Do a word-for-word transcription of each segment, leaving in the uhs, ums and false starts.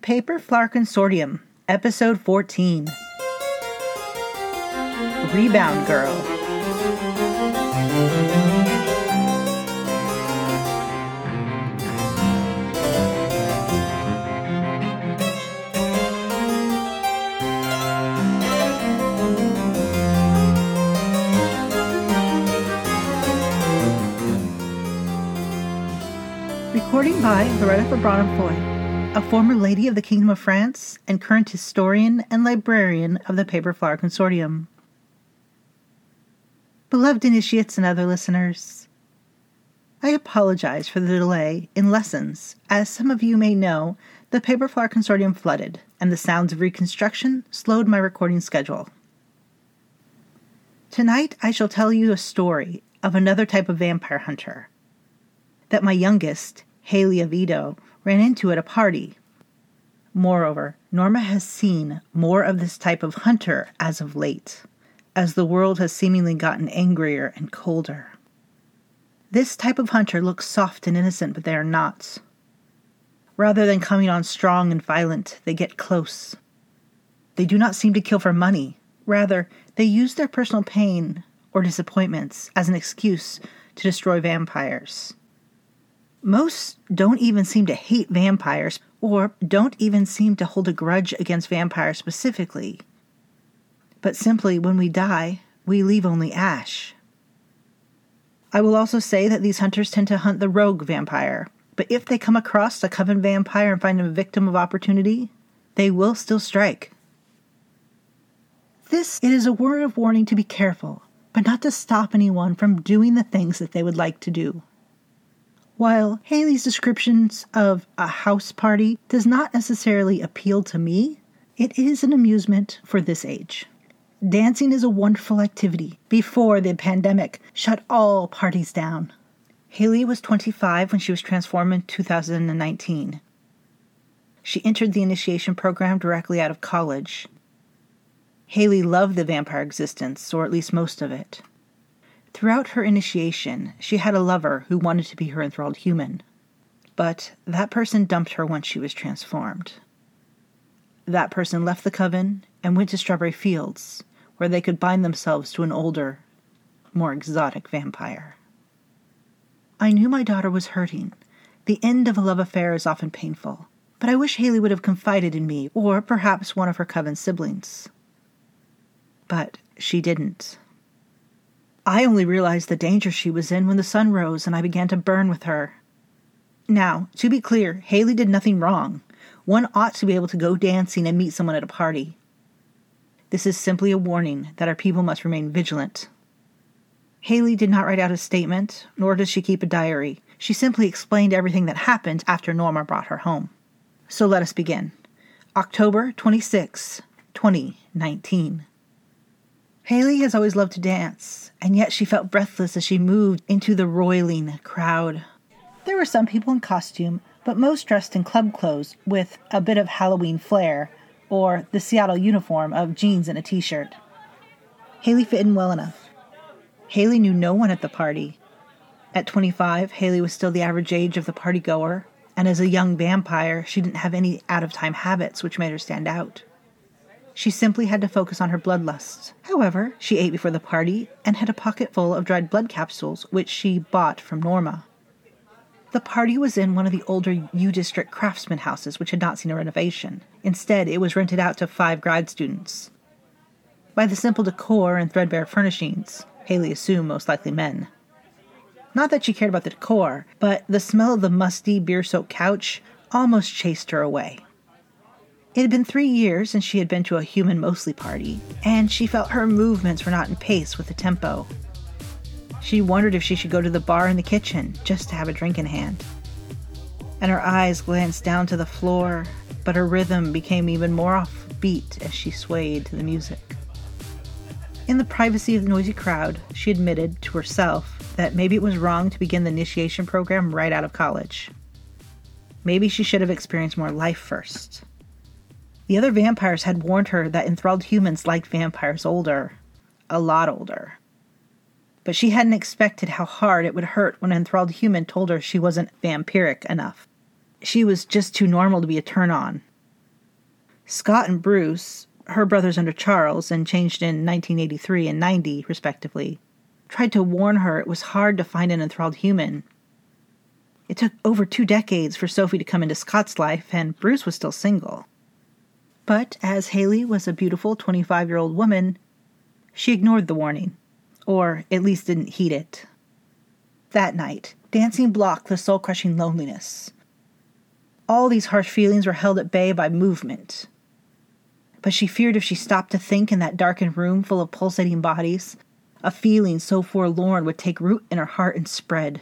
Paper Flower Consortium, Episode fourteen. Rebound Girl. Recording by Loretta Fabron-Foyne, a former lady of the Kingdom of France and current historian and librarian of the Paper Flower Consortium. Beloved initiates and other listeners, I apologize for the delay in lessons. As some of you may know, the Paper Flower Consortium flooded, and the sounds of reconstruction slowed my recording schedule. Tonight I shall tell you a story of another type of vampire hunter that my youngest, Haley Avedo, ran into at a party. Moreover, Norma has seen more of this type of hunter as of late, as the world has seemingly gotten angrier and colder. This type of hunter looks soft and innocent, but they are not. Rather than coming on strong and violent, they get close. They do not seem to kill for money. Rather, they use their personal pain or disappointments as an excuse to destroy vampires. Most don't even seem to hate vampires, or don't even seem to hold a grudge against vampires specifically. But simply, when we die, we leave only ash. I will also say that these hunters tend to hunt the rogue vampire, but if they come across a coven vampire and find a victim of opportunity, they will still strike. This, it is a word of warning to be careful, but not to stop anyone from doing the things that they would like to do. While Haley's descriptions of a house party does not necessarily appeal to me, it is an amusement for this age. Dancing is a wonderful activity before the pandemic shut all parties down. Haley was twenty-five when she was transformed in two thousand nineteen. She entered the initiation program directly out of college. Haley loved the vampire existence, or at least most of it. Throughout her initiation, she had a lover who wanted to be her enthralled human, but that person dumped her once she was transformed. That person left the coven and went to Strawberry Fields, where they could bind themselves to an older, more exotic vampire. I knew my daughter was hurting. The end of a love affair is often painful, but I wish Haley would have confided in me, or perhaps one of her coven siblings. But she didn't. I only realized the danger she was in when the sun rose and I began to burn with her. Now, to be clear, Haley did nothing wrong. One ought to be able to go dancing and meet someone at a party. This is simply a warning that our people must remain vigilant. Haley did not write out a statement, nor does she keep a diary. She simply explained everything that happened after Norma brought her home. So let us begin. October twenty-sixth, twenty nineteen. Haley has always loved to dance, and yet she felt breathless as she moved into the roiling crowd. There were some people in costume, but most dressed in club clothes with a bit of Halloween flair, or the Seattle uniform of jeans and a t-shirt. Haley fit in well enough. Haley knew no one at the party. At twenty-five, Haley was still the average age of the party-goer, and as a young vampire, she didn't have any out-of-time habits which made her stand out. She simply had to focus on her bloodlusts. However, she ate before the party and had a pocket full of dried blood capsules, which she bought from Norma. The party was in one of the older U District craftsman houses, which had not seen a renovation. Instead, it was rented out to five grad students. By the simple decor and threadbare furnishings, Haley assumed most likely men. Not that she cared about the decor, but the smell of the musty, beer-soaked couch almost chased her away. It had been three years since she had been to a human-mostly party, and she felt her movements were not in pace with the tempo. She wondered if she should go to the bar in the kitchen just to have a drink in hand. And her eyes glanced down to the floor, but her rhythm became even more offbeat as she swayed to the music. In the privacy of the noisy crowd, she admitted to herself that maybe it was wrong to begin the initiation program right out of college. Maybe she should have experienced more life first. The other vampires had warned her that enthralled humans liked vampires older, a lot older. But she hadn't expected how hard it would hurt when an enthralled human told her she wasn't vampiric enough. She was just too normal to be a turn-on, Scott and Bruce, her brothers under Charles and changed in nineteen eighty-three and ninety, respectively, tried to warn her it was hard to find an enthralled human. It took over two decades for Sophie to come into Scott's life, and Bruce was still single. But as Haley was a beautiful twenty-five-year-old woman, she ignored the warning, or at least didn't heed it. That night, dancing blocked the soul-crushing loneliness. All these harsh feelings were held at bay by movement. But she feared if she stopped to think in that darkened room full of pulsating bodies, a feeling so forlorn would take root in her heart and spread.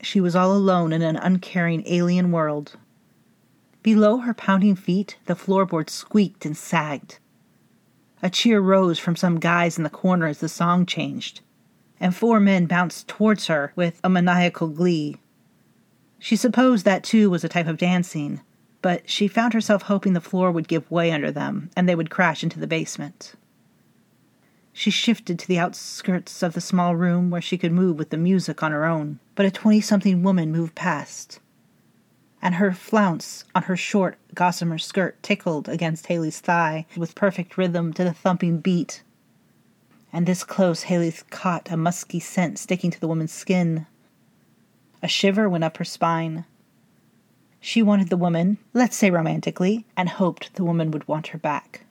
She was all alone in an uncaring alien world. Below her pounding feet, the floorboards squeaked and sagged. A cheer rose from some guys in the corner as the song changed, and four men bounced towards her with a maniacal glee. She supposed that too was a type of dancing, but she found herself hoping the floor would give way under them and they would crash into the basement. She shifted to the outskirts of the small room where she could move with the music on her own, but a twenty-something woman moved past, and her flounce on her short gossamer skirt tickled against Haley's thigh with perfect rhythm to the thumping beat. And this close, Haley caught a musky scent sticking to the woman's skin. A shiver went up her spine. She wanted the woman, let's say romantically, and hoped the woman would want her back.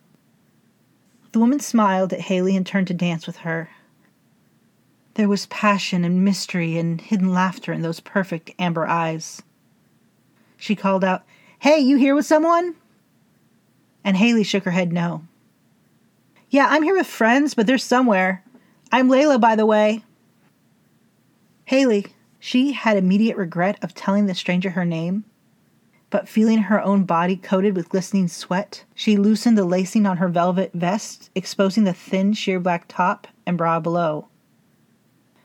The woman smiled at Haley and turned to dance with her. There was passion and mystery and hidden laughter in those perfect amber eyes. She called out, "Hey, you here with someone?" And Haley shook her head no. "Yeah, I'm here with friends, but they're somewhere. I'm Layla, by the way." Haley, she had immediate regret of telling the stranger her name, but feeling her own body coated with glistening sweat, she loosened the lacing on her velvet vest, exposing the thin, sheer black top and bra below.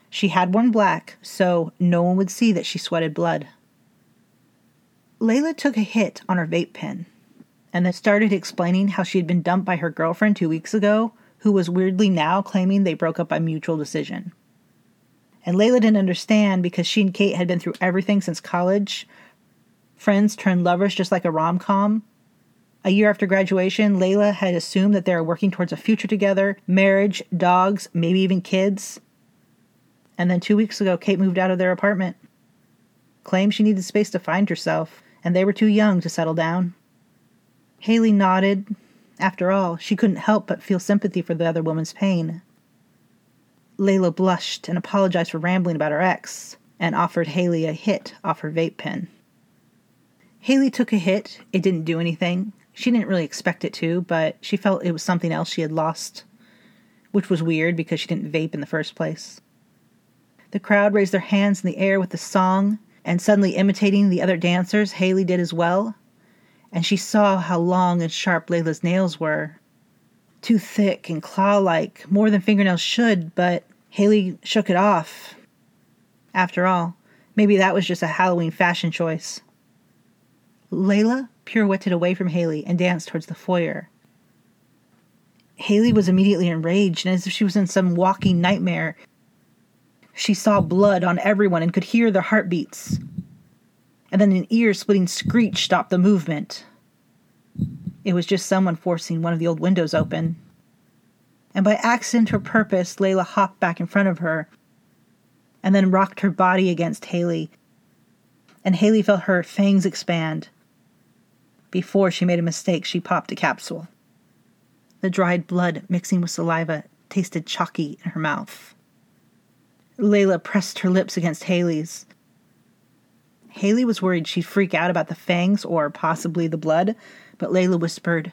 She had worn black, so no one would see that she sweated blood. Layla took a hit on her vape pen, and then started explaining how she had been dumped by her girlfriend two weeks ago, who was weirdly now claiming they broke up by mutual decision. And Layla didn't understand because she and Kate had been through everything since college. Friends turned lovers just like a rom-com. A year after graduation, Layla had assumed that they were working towards a future together, marriage, dogs, maybe even kids. And then two weeks ago, Kate moved out of their apartment, claimed she needed space to find herself, and they were too young to settle down. Haley nodded. After all, she couldn't help but feel sympathy for the other woman's pain. Layla blushed and apologized for rambling about her ex, and offered Haley a hit off her vape pen. Haley took a hit. It didn't do anything. She didn't really expect it to, but she felt it was something else she had lost, which was weird because she didn't vape in the first place. The crowd raised their hands in the air with the song, and suddenly imitating the other dancers, Haley did as well, and she saw how long and sharp Layla's nails were. Too thick and claw-like, more than fingernails should, but Haley shook it off. After all, maybe that was just a Halloween fashion choice. Layla pirouetted away from Haley and danced towards the foyer. Haley was immediately enraged, and as if she was in some walking nightmare, she saw blood on everyone and could hear their heartbeats. And then an ear-splitting screech stopped the movement. It was just someone forcing one of the old windows open. And by accident or purpose, Layla hopped back in front of her and then rocked her body against Haley. And Haley felt her fangs expand. Before she made a mistake, she popped a capsule. The dried blood, mixing with saliva, tasted chalky in her mouth. Layla pressed her lips against Haley's. Haley was worried she'd freak out about the fangs or possibly the blood, but Layla whispered,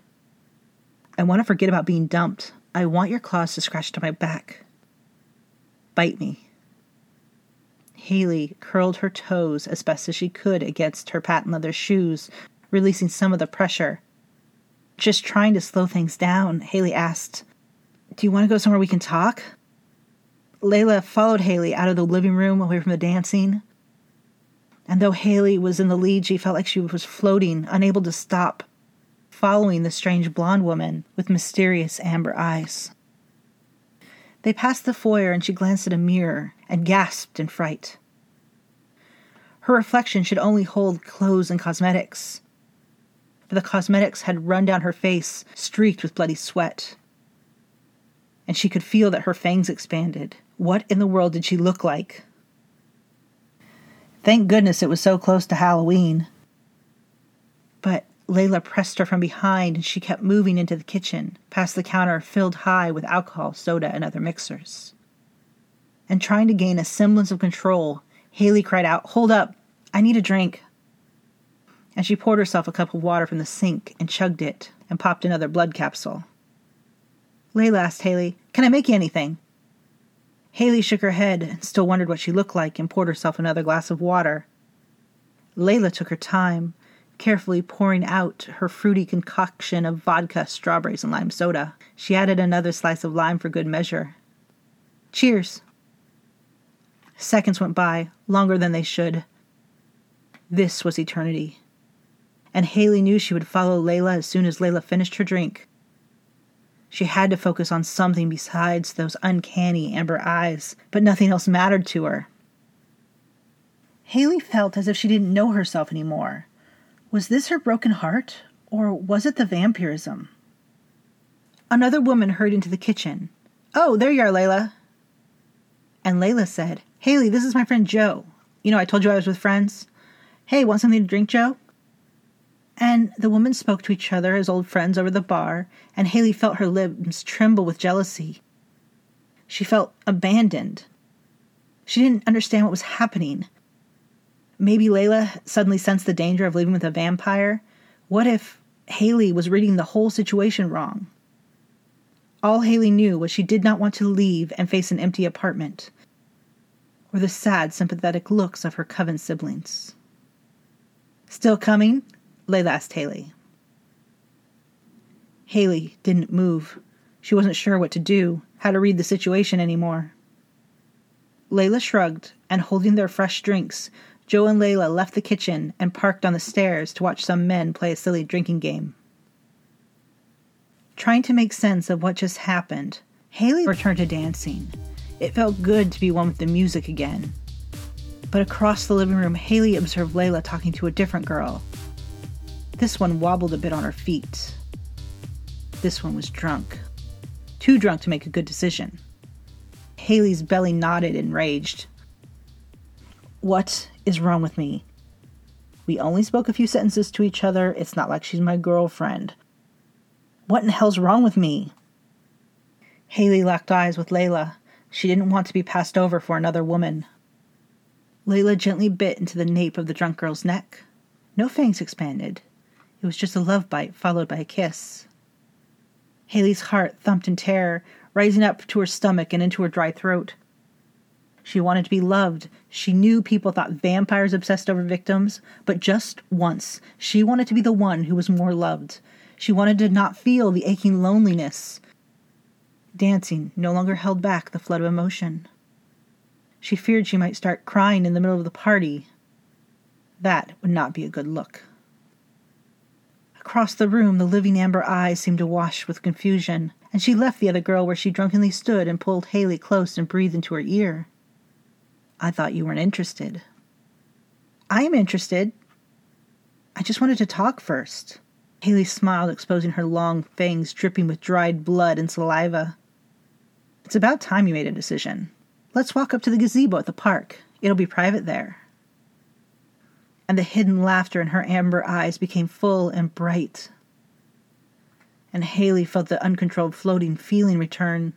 "I want to forget about being dumped. I want your claws to scratch to my back. Bite me." Haley curled her toes as best as she could against her patent leather shoes, releasing some of the pressure. Just trying to slow things down, Haley asked, "Do you want to go somewhere we can talk?" Layla followed Haley out of the living room away from the dancing. And though Haley was in the lead, she felt like she was floating, unable to stop, following the strange blonde woman with mysterious amber eyes. They passed the foyer and she glanced at a mirror and gasped in fright. Her reflection should only hold clothes and cosmetics. but the cosmetics had run down her face, streaked with bloody sweat. And she could feel that her fangs expanded. What in the world did she look like? Thank goodness it was so close to Halloween. But Layla pressed her from behind, and she kept moving into the kitchen, past the counter filled high with alcohol, soda, and other mixers. And trying to gain a semblance of control, Haley cried out, "Hold up! I need a drink!" And she poured herself a cup of water from the sink and chugged it and popped another blood capsule. Layla asked Haley, "Can I make you anything?" Haley shook her head and still wondered what she looked like and poured herself another glass of water. Layla took her time, carefully pouring out her fruity concoction of vodka, strawberries, and lime soda. She added another slice of lime for good measure. "Cheers." Seconds went by, longer than they should. This was eternity. And Haley knew she would follow Layla as soon as Layla finished her drink. She had to focus on something besides those uncanny amber eyes, but nothing else mattered to her. Haley felt as if she didn't know herself anymore. Was this her broken heart, or was it the vampirism? Another woman hurried into the kitchen. "Oh, there you are, Layla." And Layla said, "Haley, this is my friend Joe. You know, I told you I was with friends. Hey, want something to drink, Joe?" And the women spoke to each other as old friends over the bar, and Haley felt her limbs tremble with jealousy. She felt abandoned. She didn't understand what was happening. Maybe Layla suddenly sensed the danger of living with a vampire. What if Haley was reading the whole situation wrong? All Haley knew was she did not want to leave and face an empty apartment, or the sad, sympathetic looks of her coven siblings. "Still coming?" Layla asked Haley. Haley didn't move. She wasn't sure what to do, how to read the situation anymore. Layla shrugged, and holding their fresh drinks, Joe and Layla left the kitchen and parked on the stairs to watch some men play a silly drinking game. Trying to make sense of what just happened, Haley returned to dancing. It felt good to be one with the music again. But across the living room, Haley observed Layla talking to a different girl. This one wobbled a bit on her feet. This one was drunk. Too drunk to make a good decision. Haley's belly nodded, enraged. What is wrong with me? We only spoke a few sentences to each other. It's not like she's my girlfriend. What in hell's wrong with me? Haley locked eyes with Layla. She didn't want to be passed over for another woman. Layla gently bit into the nape of the drunk girl's neck. No fangs expanded. It was just a love bite followed by a kiss. Haley's heart thumped in terror, rising up to her stomach and into her dry throat. She wanted to be loved. She knew people thought vampires obsessed over victims, but just once, she wanted to be the one who was more loved. She wanted to not feel the aching loneliness. Dancing no longer held back the flood of emotion. She feared she might start crying in the middle of the party. That would not be a good look. Across the room, the living amber eyes seemed to wash with confusion, and she left the other girl where she drunkenly stood and pulled Haley close and breathed into her ear. "I thought you weren't interested." "I am interested. I just wanted to talk first." Haley smiled, exposing her long fangs dripping with dried blood and saliva. "It's about time you made a decision. Let's walk up to the gazebo at the park. It'll be private there." And the hidden laughter in her amber eyes became full and bright. And Haley felt the uncontrolled floating feeling return.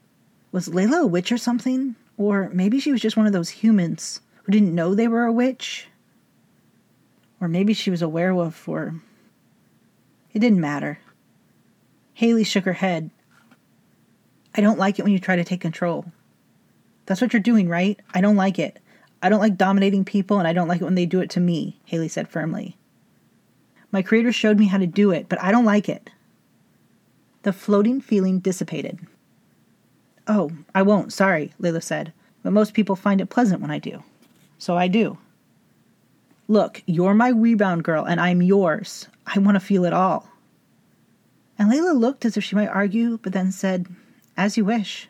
Was Layla a witch or something? Or maybe she was just one of those humans who didn't know they were a witch? Or maybe she was a werewolf, or... It didn't matter. Haley shook her head. "I don't like it when you try to take control. That's what you're doing, right? I don't like it. I don't like dominating people, and I don't like it when they do it to me," Haley said firmly. "My creator showed me how to do it, but I don't like it." The floating feeling dissipated. "Oh, I won't, sorry," Layla said. "But most people find it pleasant when I do. So I do. Look, you're my rebound girl, and I'm yours. I want to feel it all." And Layla looked as if she might argue, but then said, "As you wish."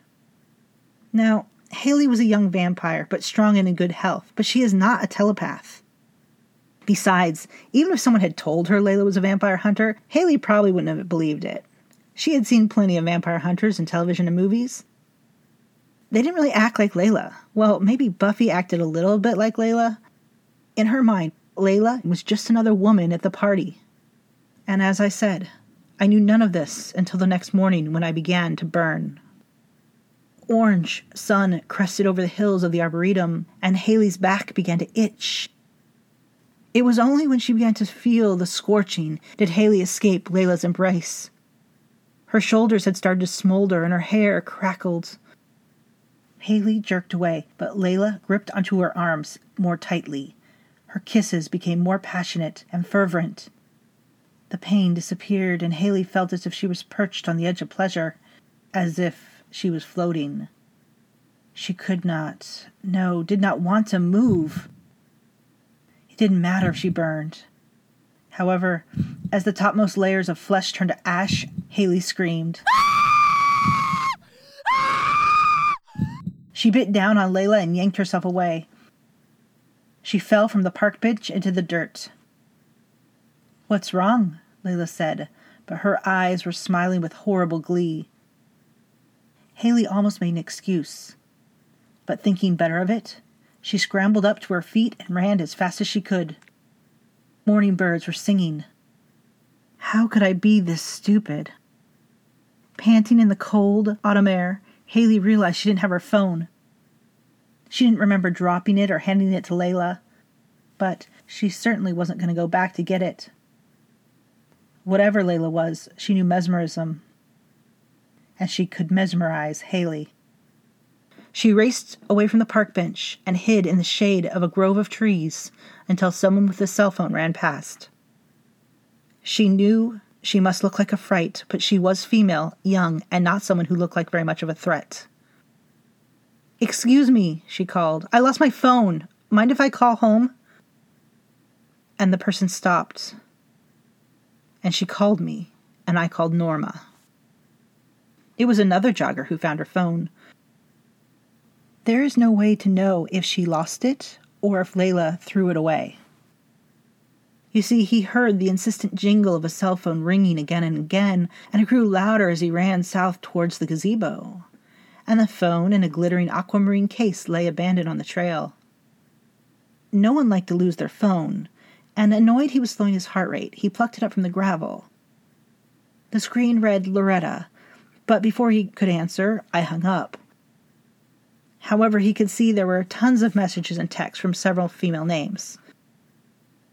Now, Haley was a young vampire, but strong and in good health, but she is not a telepath. Besides, even if someone had told her Layla was a vampire hunter, Haley probably wouldn't have believed it. She had seen plenty of vampire hunters in television and movies. They didn't really act like Layla. Well, maybe Buffy acted a little bit like Layla. In her mind, Layla was just another woman at the party. And as I said, I knew none of this until the next morning when I began to burn. Orange sun crested over the hills of the Arboretum, and Haley's back began to itch. It was only when she began to feel the scorching did Haley escape Layla's embrace. Her shoulders had started to smolder and her hair crackled. Haley jerked away, but Layla gripped onto her arms more tightly. Her kisses became more passionate and fervent. The pain disappeared, and Haley felt as if she was perched on the edge of pleasure, as if she was floating. She could not, no, did not want to move. It didn't matter if she burned. However, as the topmost layers of flesh turned to ash, Haley screamed. She bit down on Layla and yanked herself away. She fell from the park bench into the dirt. "What's wrong?" Layla said, but her eyes were smiling with horrible glee. Haley almost made an excuse, but thinking better of it, she scrambled up to her feet and ran as fast as she could. Morning birds were singing. How could I be this stupid? Panting in the cold autumn air, Haley realized she didn't have her phone. She didn't remember dropping it or handing it to Layla, but she certainly wasn't going to go back to get it. Whatever Layla was, she knew mesmerism, and she could mesmerize Haley. She raced away from the park bench and hid in the shade of a grove of trees until someone with a cell phone ran past. She knew she must look like a fright, but she was female, young, and not someone who looked like very much of a threat. "Excuse me," she called. "I lost my phone. Mind if I call home?" And the person stopped. And she called me, and I called Norma. It was another jogger who found her phone. There is no way to know if she lost it or if Layla threw it away. You see, he heard the insistent jingle of a cell phone ringing again and again, and it grew louder as he ran south towards the gazebo, and the phone in a glittering aquamarine case lay abandoned on the trail. No one liked to lose their phone, and annoyed he was slowing his heart rate, he plucked it up from the gravel. The screen read Loretta, but before he could answer, I hung up. However, he could see there were tons of messages and texts from several female names.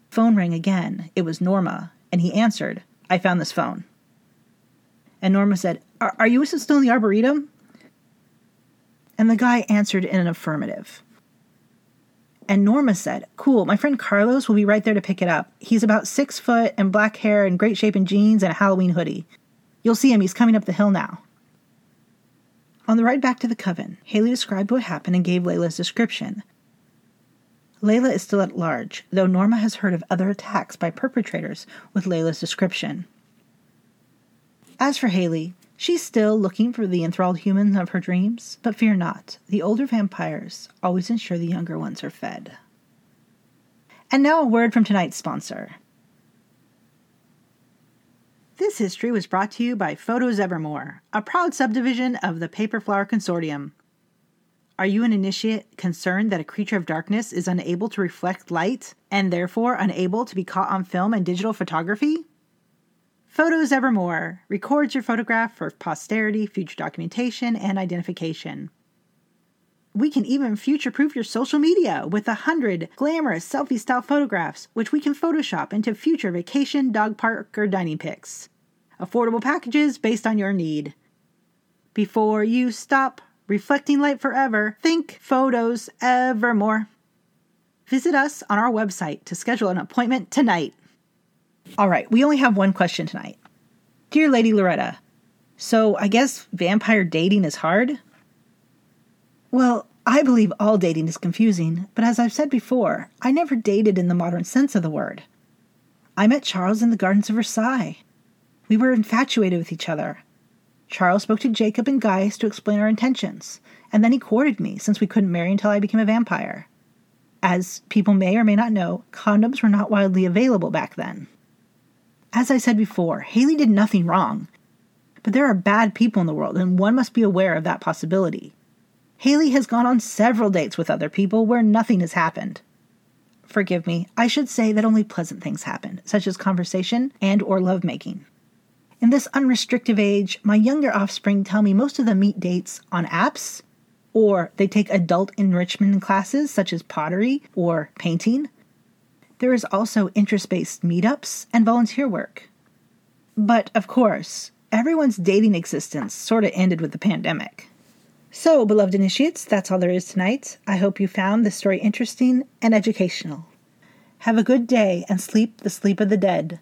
Phone rang again. It was Norma, and he answered, "I found this phone." And Norma said, Are, are you still in the Arboretum?" And the guy answered in an affirmative. And Norma said, "Cool, my friend Carlos will be right there to pick it up. He's about six foot and black hair and great shape in jeans and a Halloween hoodie. You'll see him. He's coming up the hill now." On the ride back to the coven, Haley described what happened and gave Layla's description. Layla is still at large, though Norma has heard of other attacks by perpetrators with Layla's description. As for Haley, she's still looking for the enthralled humans of her dreams, but fear not, the older vampires always ensure the younger ones are fed. And now a word from tonight's sponsor. This history was brought to you by Photos Evermore, a proud subdivision of the Paper Flower Consortium. Are you an initiate concerned that a creature of darkness is unable to reflect light and therefore unable to be caught on film and digital photography? Photos Evermore records your photograph for posterity, future documentation, and identification. We can even future-proof your social media with a hundred glamorous selfie-style photographs, which we can Photoshop into future vacation, dog park, or dining pics. Affordable packages based on your need. Before you stop reflecting light forever, think Photos Evermore. Visit us on our website to schedule an appointment tonight. All right, we only have one question tonight. Dear Lady Loretta, so I guess vampire dating is hard? Well, I believe all dating is confusing, but as I've said before, I never dated in the modern sense of the word. I met Charles in the gardens of Versailles. We were infatuated with each other. Charles spoke to Jacob and Guys to explain our intentions, and then he courted me since we couldn't marry until I became a vampire. As people may or may not know, condoms were not widely available back then. As I said before, Haley did nothing wrong. But there are bad people in the world, and one must be aware of that possibility. Haley has gone on several dates with other people where nothing has happened. Forgive me, I should say that only pleasant things happen, such as conversation and or lovemaking. In this unrestrictive age, my younger offspring tell me most of them meet dates on apps, or they take adult enrichment classes such as pottery or painting. There is also interest-based meetups and volunteer work. But, of course, everyone's dating existence sort of ended with the pandemic. So, beloved initiates, that's all there is tonight. I hope you found this story interesting and educational. Have a good day and sleep the sleep of the dead.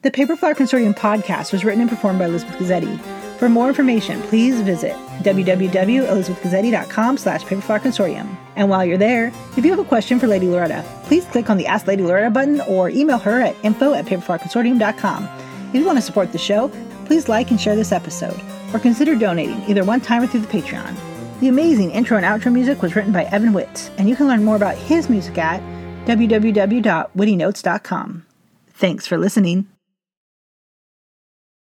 The Paper Flower Consortium podcast was written and performed by Elizabeth Gazzetti. For more information, please visit w w w dot elizabeth gazzetti dot com slash paper flower consortium. And while you're there, if you have a question for Lady Loretta, please click on the Ask Lady Loretta button or email her at info at paperflowerconsortium dot com. If you want to support the show, please like and share this episode, or consider donating either one time or through the Patreon. The amazing intro and outro music was written by Evan Witts, and you can learn more about his music at w w w dot witty notes dot com. Thanks for listening.